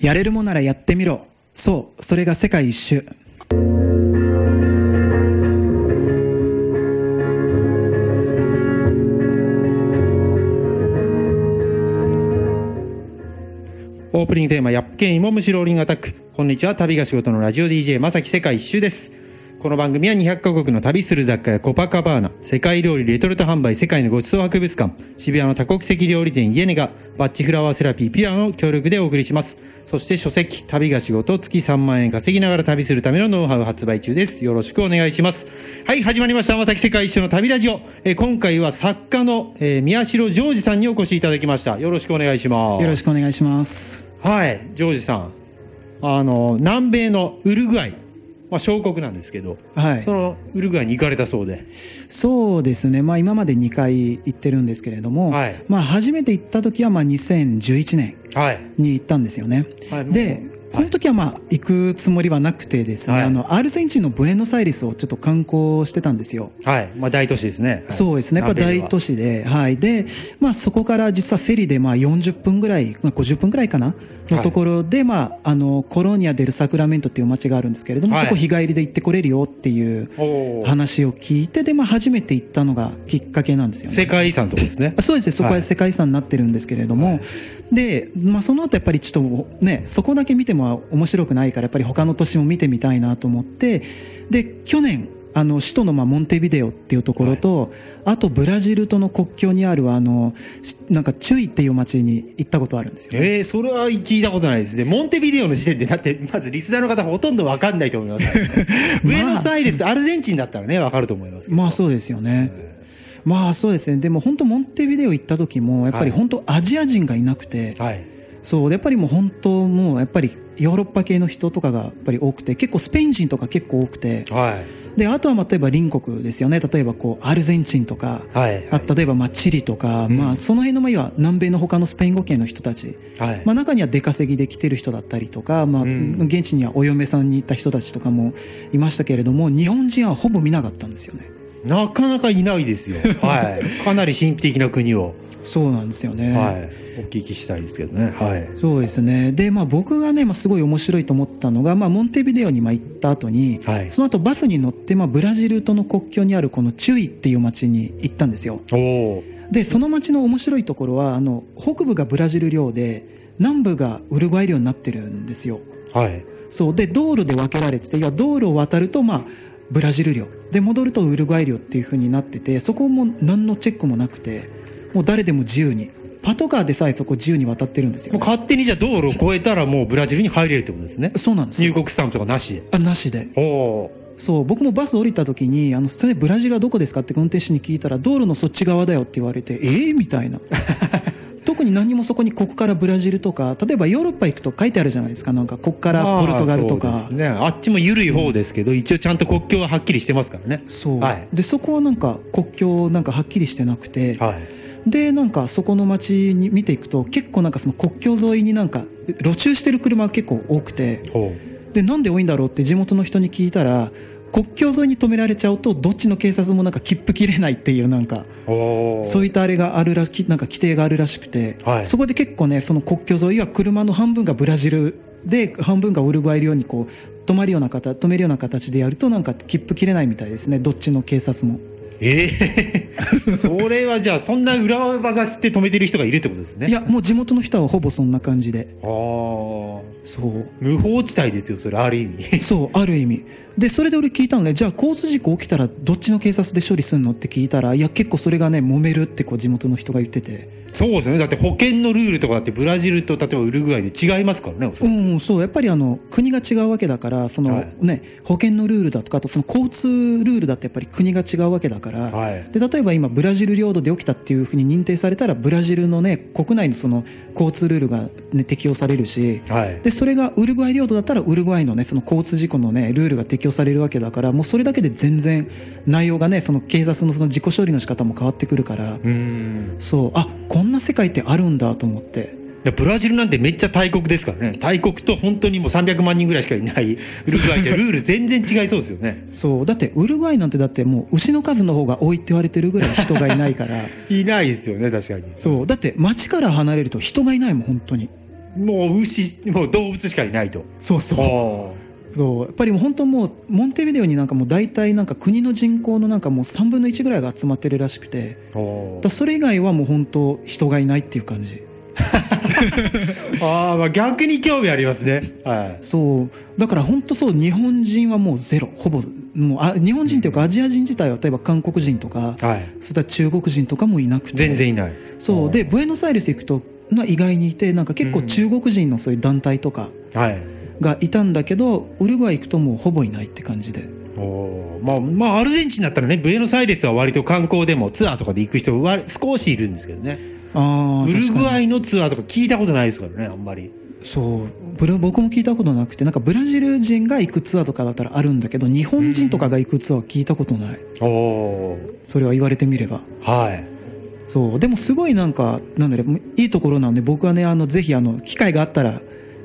やれるもんならやってみろ。そう、それが世界一周。オープニングテーマ、やっけんいもむしローリングアタック。こんにちは、旅が仕事のラジオ DJ まさき世界一周です。この番組は200カ国の旅する雑貨やコパカバーナ、世界料理レトルト販売、世界のごちそう博物館、渋谷の多国籍料理店イエネがバッチフラワーセラピーピラの協力でお送りします。そして書籍、旅が仕事、月3万円稼ぎながら旅するためのノウハウ発売中です。よろしくお願いします。はい、始まりました、まさき世界一周の旅ラジオ。今回は作家の、宮代ジョージさんにお越しいただきました。よろしくお願いします。よろしくお願いします。はい、ジョージさん、南米のウルグアイ、小国なんですけど、はい、そのウルグアイに行かれたそうで。そうですね、今まで2回行ってるんですけれども、はい、初めて行った時は2011年に行ったんですよね、はいはい、で、この時は行くつもりはなくてですね、はい、アルゼンチンのブエノスアイレスをちょっと観光してたんですよ。はい、大都市ですね。そうですね、やっぱ大都市で、はい、で、そこから実はフェリーで40分ぐらい、50分ぐらいかなのところで、コロニア・デル・サクラメントっていう街があるんですけれども、はい、そこ日帰りで行ってこれるよっていう話を聞いて、で、初めて行ったのがきっかけなんですよね。世界遺産とかですね。そうですね、そこは世界遺産になってるんですけれども、はい、で、その後やっぱりちょっとね、そこだけ見ても面白くないから、やっぱり他の都市も見てみたいなと思って、で、去年首都のモンテビデオっていうところと、はい、あとブラジルとの国境にあるなんかチュイっていう町に行ったことあるんですよ、ね。それは聞いたことないですね。モンテビデオの時点でだってまずリスナーの方ほとんど分かんないと思います、ブエノスアイレス、アルゼンチンだったらね分かると思いますけど。そうですよね、そうですね。でも本当モンテビデオ行った時もやっぱり本当アジア人がいなくて、はい、そうやっぱりもう本当もうやっぱりヨーロッパ系の人とかがやっぱり多くて、結構スペイン人とか結構多くて、はい、で、あとは例えば隣国ですよね。例えばアルゼンチンとか、はいはい、例えばチリとか、うん、その辺の要は南米の他のスペイン語圏の人たち、はい、中には出稼ぎで来てる人だったりとか、うん、現地にはお嫁さんに行った人たちとかもいましたけれども、日本人はほぼ見なかったんですよね。なかなかいないですよ、はい、かなり神秘的な国を。そうなんですよね、はい、お聞きしたいですけどね、はい、そうですね。で、僕がね、すごい面白いと思ったのが、モンテビデオに行った後に、はい、その後バスに乗って、ブラジルとの国境にあるこのチュイっていう町に行ったんですよ。お、で、その町の面白いところは、北部がブラジル領で南部がウルグアイ領になってるんですよ、はい、そうで、道路で分けられてて、道路を渡るとブラジル領で、戻るとウルグアイ領っていう風になってて、そこも何のチェックもなくて、もう誰でも自由に、パトカーでさえそこ自由に渡ってるんですよ、ね、もう勝手に。じゃあ道路を越えたらもうブラジルに入れるってことですね。そうなんです。入国スタンプとかなしで。なしで。お、そう、僕もバス降りた時にそれブラジルはどこですかって運転手に聞いたら、道路のそっち側だよって言われて、みたいな特に何もそこにここからブラジルとか、例えばヨーロッパ行くと書いてあるじゃないですか、なんかここからポルトガルとか。 そうですね、あっちも緩い方ですけど、一応ちゃんと国境ははっきりしてますからね。そう、はい、で、そこはなんか国境なんかはっきりしてなくて、はい、で、なんかそこの街に見ていくと、結構なんかその国境沿いになんか路駐してる車が結構多くて、で、なんで多いんだろうって地元の人に聞いたら、国境沿いに止められちゃうとどっちの警察もなんか切符切れないっていう、なんかそういったあれがあるらしく、なんか規定があるらしくて、はい、そこで結構ね、その国境沿いは車の半分がブラジルで半分がウルグアイ領に止めるような形でやると、なんか切符切れないみたいですね、どっちの警察も。それはじゃあそんな裏技して止めてる人がいるってことですね。いや、もう地元の人はほぼそんな感じで、そう無法地帯ですよ、それ、ある意味。そう、ある意味で。それで俺聞いたのね、じゃあ交通事故起きたらどっちの警察で処理するのって聞いたら、いや結構それがね揉めるって地元の人が言ってて。そうですね、だって保険のルールとかだってブラジルと例えばウルグアイで違いますからね。うん、そう、やっぱり国が違うわけだから、その、はい、ね、保険のルールだとか、あとその交通ルールだってやっぱり国が違うわけだから、はい、で、例えば今ブラジル領土で起きたっていうふうに認定されたら、ブラジルのね国内のその交通ルールが、ね、適用されるし、はい、で、それがウルグアイ領土だったらウルグアイのねその交通事故のねルールが適用されるわけだから、もうそれだけで全然内容がね、その警察のその自己処理の仕方も変わってくるから、うーん、そう、あ、こんな世界ってあるんだと思って。ブラジルなんてめっちゃ大国ですからね。大国と本当にもう300万人ぐらいしかいないウルグアイじゃルール全然違いそうですよね。そう、だってウルグアイなんてだってもう牛の数の方が多いって言われてるぐらい人がいないからいないですよね、確かに。そう、だって街から離れると人がいないもん、本当に。もう牛、もう動物しかいないと。そうそう。そうやっぱりもう本当もうモンテビデオになんかもう大体なんか国の人口のなんかもう3分の1ぐらいが集まってるらしくて、だそれ以外はもう本当人がいないっていう感じ。あ、まあ逆に興味ありますね。はい、そうだから本当そう日本人はもうゼロほぼもうあ日本人というかアジア人自体は例えば韓国人とか、はい、そうだ中国人とかもいなくて全然いない。そうでブエノスアイレス行くと意外にいてなんか結構中国人のそういう団体とかがいたんだけど、はい、ウルグアイ行くともうほぼいないって感じで。おまあまあアルゼンチンだったらねブエノスアイレスは割と観光でもツアーとかで行く人は少しいるんですけどね。あウルグアイのツアーとか聞いたことないですからねあんまり。そう僕も聞いたことなくてなんかブラジル人が行くツアーとかだったらあるんだけど日本人とかが行くツアーは聞いたことない、うん、おそれは言われてみればはいそうでもすごいなんかなんだろういいところなんで僕はねぜひ機会があったら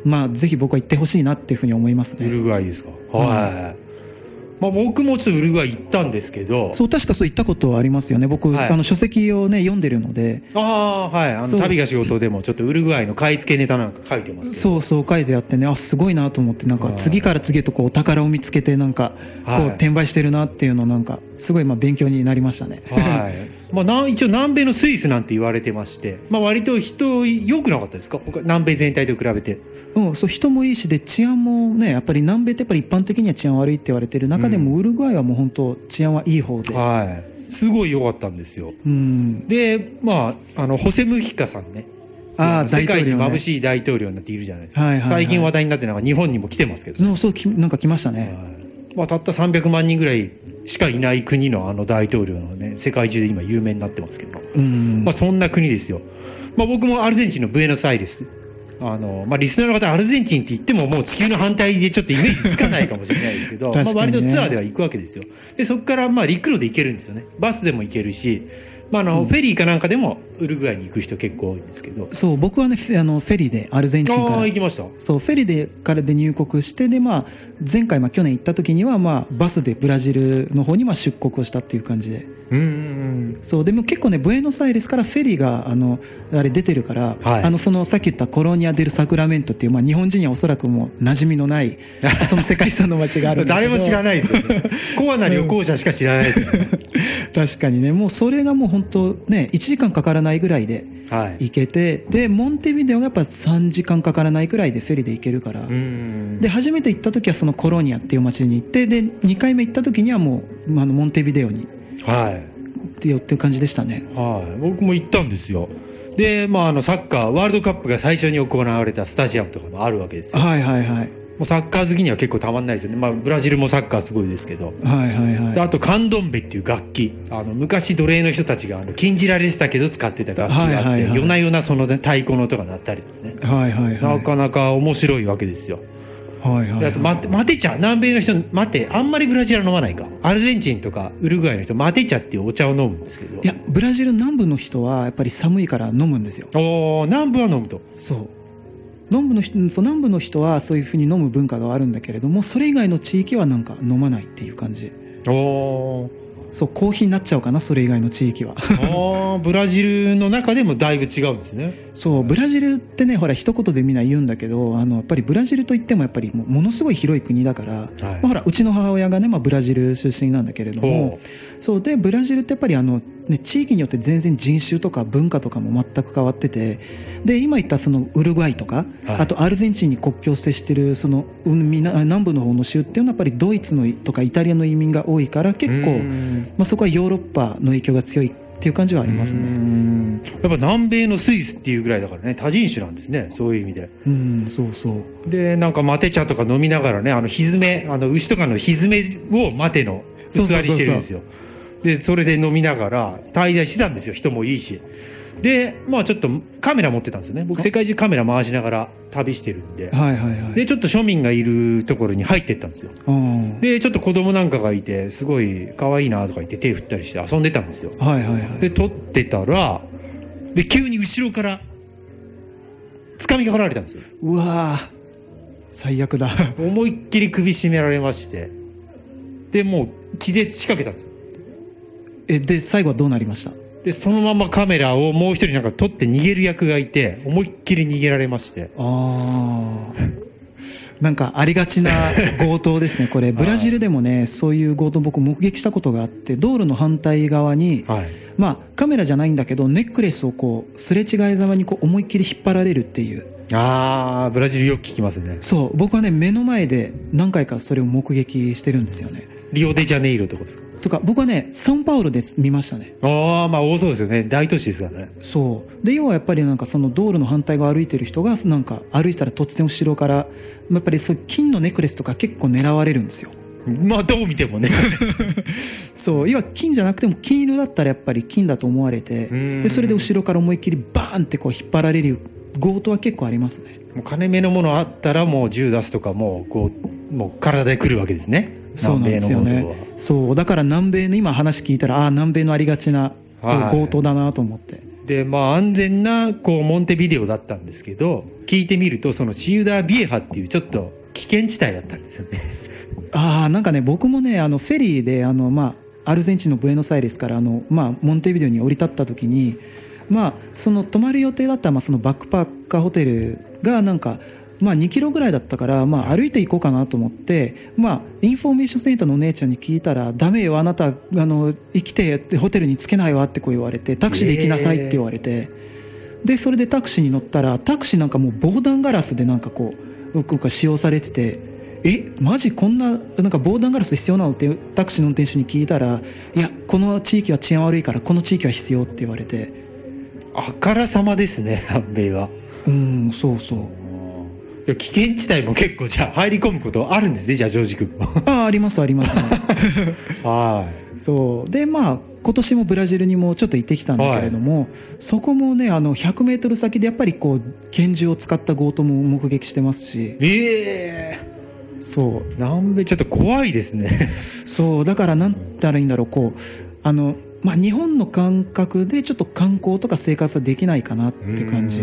まあぜひ僕は行ってほしいなっていうふうに思いますね。ウルグアイですか。はい、まあ、僕もちょっとウルグアイ行ったんですけどそう確かそう行ったことはありますよね僕、はい、書籍をね読んでるのでああはい旅が仕事でもちょっとウルグアイの買い付けネタなんか書いてますけどそうそう書いてあってねあすごいなと思ってなんか次から次へとこうお宝を見つけてなんかこう転売してるなっていうのなんかすごいまあ勉強になりましたね。はい、まあ、一応南米のスイスなんて言われてまして、まあ、割と人良くなかったですか南米全体と比べて。うん、そう人もいいしで治安もねやっぱり南米ってやっぱり一般的には治安悪いって言われてる中でもウルグアイはもう本当治安はいい方で、はい、すごい良かったんですよ。うんでまあホセムヒカさんねあ世界一眩しい大統領になっているじゃないですか、はいはいはい、最近話題になってなんか日本にも来てますけど、ね、そうなんか来ましたね、はいまあ、たった300万人ぐらいしかいない国の大統領のね世界中で今有名になってますけどうん、まあ、そんな国ですよ。まあ、僕もアルゼンチンのブエノスアイレスまあ、リスナーの方アルゼンチンって言ってももう地球の反対でちょっとイメージつかないかもしれないですけど、ねまあ、割とツアーでは行くわけですよ。でそこからまあ陸路で行けるんですよね。バスでも行けるし、まあ、フェリーかなんかでもウルグアイに行く人結構多いんですけどそう僕はねフェリーでアルゼンチンから行きました。そうフェリーでからで入国してで、まあ、前回、まあ、去年行った時には、まあ、バスでブラジルの方にまあ出国をしたっていう感じでうんそうでも結構ねブエノスアイレスからフェリーがあれ出てるから、はい、そのさっき言ったコロニア・デル・サクラメントっていう、まあ、日本人にはおそらくもう馴染みのないその世界遺産の街があるんだけど誰も知らないですよねコアな旅行者しか知らないですよね確かにねもうそれがもう本当ね1時間かからないぐらいで行けて、はい、でモンテビデオがやっぱ3時間かからないくらいでフェリーで行けるからうんで初めて行った時はそのコロニアっていう街に行ってで2回目行った時にはもう、モンテビデオにはい、っていう感じでしたね。はい、僕も行ったんですよ。で、まあ、サッカーワールドカップが最初に行われたスタジアムとかもあるわけですよ。はいはいはい。もうサッカー好きには結構たまんないですよね。まあ、ブラジルもサッカーすごいですけど、はいはいはい、であとカンドンベっていう楽器昔奴隷の人たちが禁じられてたけど使ってた楽器があって、はいはいはい、夜な夜なその、ね、太鼓の音が鳴ったりとかね、はいはいはい、なかなか面白いわけですよ。はいはいはい、あとマテ茶南米の人マテあんまりブラジルは飲まないかアルゼンチンとかウルグアイの人マテ茶っていうお茶を飲むんですけどいやブラジル南部の人はやっぱり寒いから飲むんですよ。お南部は飲むとそう南部の人はそういう風に飲む文化があるんだけれどもそれ以外の地域はなんか飲まないっていう感じ。おそうコーヒーになっちゃうかなそれ以外の地域はあブラジルの中でもだいぶ違うんですね。そうブラジルってねほら一言でみんな言うんだけどやっぱりブラジルといってもやっぱりものすごい広い国だから、はいまあ、ほらうちの母親がね、まあ、ブラジル出身なんだけれどもそうでブラジルってやっぱりね、地域によって全然人種とか文化とかも全く変わっててで今言ったそのウルグアイとか、はい、あとアルゼンチンに国境を接してるその南部の方の州っていうのはやっぱりドイツのとかイタリアの移民が多いから結構、まあ、そこはヨーロッパの影響が強いっていう感じはありますね。うんやっぱ南米のスイスっていうぐらいだからね多人種なんですねそういう意味で。うんそうそうでなんかマテ茶とか飲みながらねひづめ牛とかのひづめをマテの器にしてるんですよ。そうそうそうそうでそれで飲みながら滞在してたんですよ。人もいいしでまあちょっとカメラ持ってたんですよね僕世界中カメラ回しながら旅してるんで、はいはいはい、でちょっと庶民がいるところに入ってったんですよ。でちょっと子供なんかがいてすごい可愛いなとか言って手振ったりして遊んでたんですよ、はいはいはい、で撮ってたらで急に後ろから掴みかかられたんですよ。うわ最悪だ思いっきり首絞められましてでもう気で仕掛けたんですよ。で最後はどうなりました？でそのままカメラをもう一人なんか撮って逃げる役がいて、思いっきり逃げられまして。あなんかありがちな強盗ですねこれブラジルでもねそういう強盗僕目撃したことがあって、道路の反対側に、はい、まあカメラじゃないんだけどネックレスをこうすれ違いざまにこう思いっきり引っ張られるっていう。ああブラジルよく聞きますね。そう、僕はね目の前で何回かそれを目撃してるんですよね。リオデジャネイロとかですか？とか僕はねサンパウロで見ましたね。ああまあ多そうですよね、大都市ですからね。そうで要はやっぱりなんかその道路の反対側歩いてる人がなんか歩いてたら突然後ろからやっぱりそう金のネックレスとか結構狙われるんですよ。まあどう見てもねそう要は金じゃなくても金色だったらやっぱり金だと思われて、でそれで後ろから思いっきりバーンってこう引っ張られる強盗は結構ありますね。もう金目のものあったらもう銃出すとかもうこうもう体で来るわけですね。そうなんですよね。そうだから南米の今話聞いたらああ南米のありがちな強盗だなと思って、はい、でまあ安全なこうモンテビデオだったんですけど、聞いてみるとそのシウダービエハっていうちょっと危険地帯だったんですよねああなんかね僕もねフェリーでまあアルゼンチンのブエノスアイレスからまあモンテビデオに降り立った時にまあその泊まる予定だったまあそのバックパッカーホテルがなんかまあ2キロぐらいだったからまあ歩いていこうかなと思って、まあインフォメーションセンターのお姉ちゃんに聞いたらダメよあなた生きてってホテルに着けないわってこう言われて、タクシーで行きなさいって言われて、でそれでタクシーに乗ったらタクシーなんかもう防弾ガラスでなんかこうなんか使用されてて、マジこんな、 なんか防弾ガラス必要なのってタクシーの運転手に聞いたら、いやこの地域は治安悪いからこの地域は必要って言われて。あからさまですね南米は。うんそうそう。危険地帯も結構じゃあ入り込むことあるんですね。じゃあジョージ君もありますあります、ね、はいそうでまあ今年もブラジルにもちょっと行ってきたんだけれども、はい、そこもね100メートル先でやっぱりこう拳銃を使った強盗も目撃してますし。そう南米ちょっと怖いですねそうだから何たらいいんだろう、こうまあ、日本の感覚でちょっと観光とか生活はできないかなって感じ。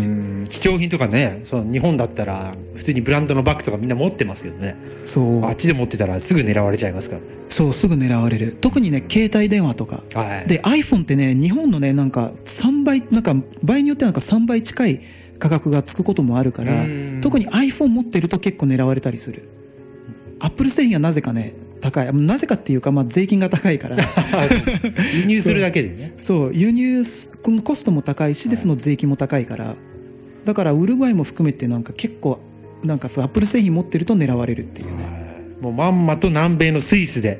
貴重品とかね、そう日本だったら普通にブランドのバッグとかみんな持ってますけどね。そうあっちで持ってたらすぐ狙われちゃいますから。そうすぐ狙われる。特にね携帯電話とか、はい、で iPhone ってね日本のねなんか3倍なんか場合によってなんか3倍近い価格がつくこともあるから、特に iPhone 持ってると結構狙われたりする。アップル製品はなぜかね高い。なぜかっていうか、まあ、税金が高いから輸入するだけでねそう輸入このコストも高いし、でその税金も高いから、だからウルグアイも含めてなんか結構なんかそうアップル製品持ってると狙われるっていうね。もうまんまと南米のスイスで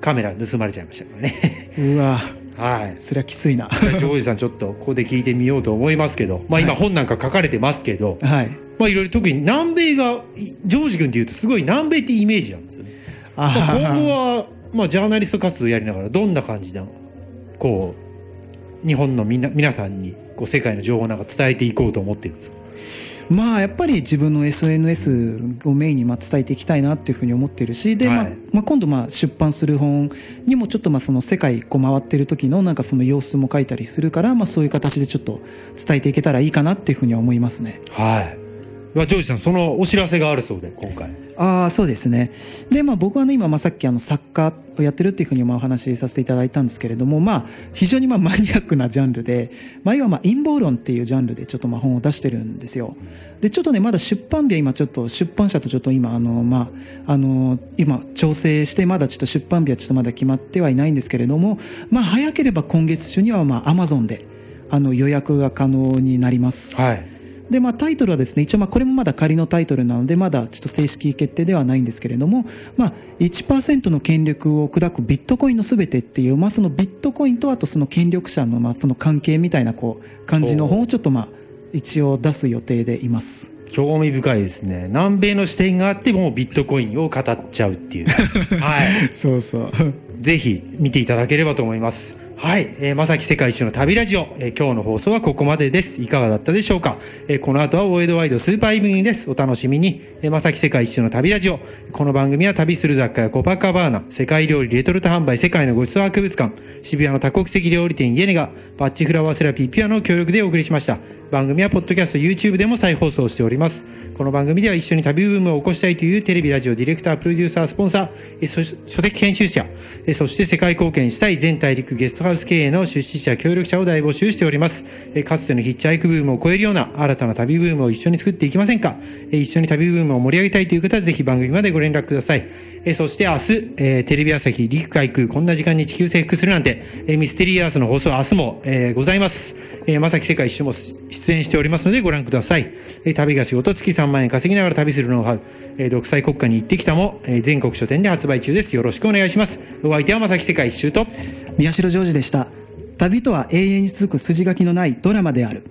カメラ盗まれちゃいましたからねうわはい、それはきついなジョージさんちょっとここで聞いてみようと思いますけど、まあ、今本なんか書かれてますけど、はいまあ、いろいろ特に南米がジョージ君っていうとすごい南米ってイメージなんですよね。あまあ、今後は、まあ、ジャーナリスト活動やりながらどんな感じでこう日本の皆さんにこう世界の情報なんか伝えていこうと思ってるんですか？まあ、やっぱり自分の SNS をメインに伝えていきたいなっていうふうに思ってるし、で、まあ今度まあ出版する本にもちょっとまあその世界こう回ってる時のなんかその様子も書いたりするから、まあそういう形でちょっと伝えていけたらいいかなっていうふうには思いますね。はいジョージさんそのお知らせがあるそうで今回。あそうですね。で、まあ、僕は、ね、今、まあ、さっき作家をやってるっていうふうにお話しさせていただいたんですけれども、まあ、非常にまあマニアックなジャンルで、まあ、要はまあ陰謀論っていうジャンルでちょっとまあ本を出してるんですよ。でちょっとねまだ出版日は今ちょっと出版社とちょっと今まあ今調整してまだちょっと出版日はちょっとまだ決まってはいないんですけれども、まあ、早ければ今月中にはまあ Amazon で予約が可能になります。はいでまあ、タイトルはですね一応まあこれもまだ仮のタイトルなのでまだちょっと正式決定ではないんですけれども、まあ、1% の権力を砕くビットコインのすべてっていう、まあ、そのビットコインとあとその権力者のまあその関係みたいなこう感じの本をちょっとまあ一応出す予定でいます。興味深いですね。南米の視点があってもうビットコインを語っちゃうっていうはいそうそうぜひ見ていただければと思います。はい、まさき世界一周の旅ラジオ、今日の放送はここまでです。いかがだったでしょうか？この後はオエドワイドスーパーイブニングです。お楽しみに。まさき世界一周の旅ラジオ、この番組は旅する雑貨やコパカバーナ、世界料理レトルト販売、世界のごちそう博物館、渋谷の多国籍料理店イエネガ、パッチフラワーセラピーピュアの協力でお送りしました。番組はポッドキャスト YouTube でも再放送しております。この番組では一緒に旅ブームを起こしたいというテレビラジオディレクター、プロデューサー、スポンサー、書籍編集者、そして世界貢献したい全大陸ゲストハウス経営の出資者、協力者を大募集しております。かつてのヒッチハイクブームを超えるような新たな旅ブームを一緒に作っていきませんか。一緒に旅ブームを盛り上げたいという方はぜひ番組までご連絡ください。そして明日、テレビ朝日陸海空こんな時間に地球征服するなんて、ミステリーアースの放送は明日も、ございます。まさき世界一周も出演しておりますのでご覧ください。旅が仕事、月3万円稼ぎながら旅するノウハウ、独裁国家に行ってきたも、全国書店で発売中です。よろしくお願いします。お相手はまさき世界一周と宮代ジョージでした。旅とは永遠に続く筋書きのないドラマである。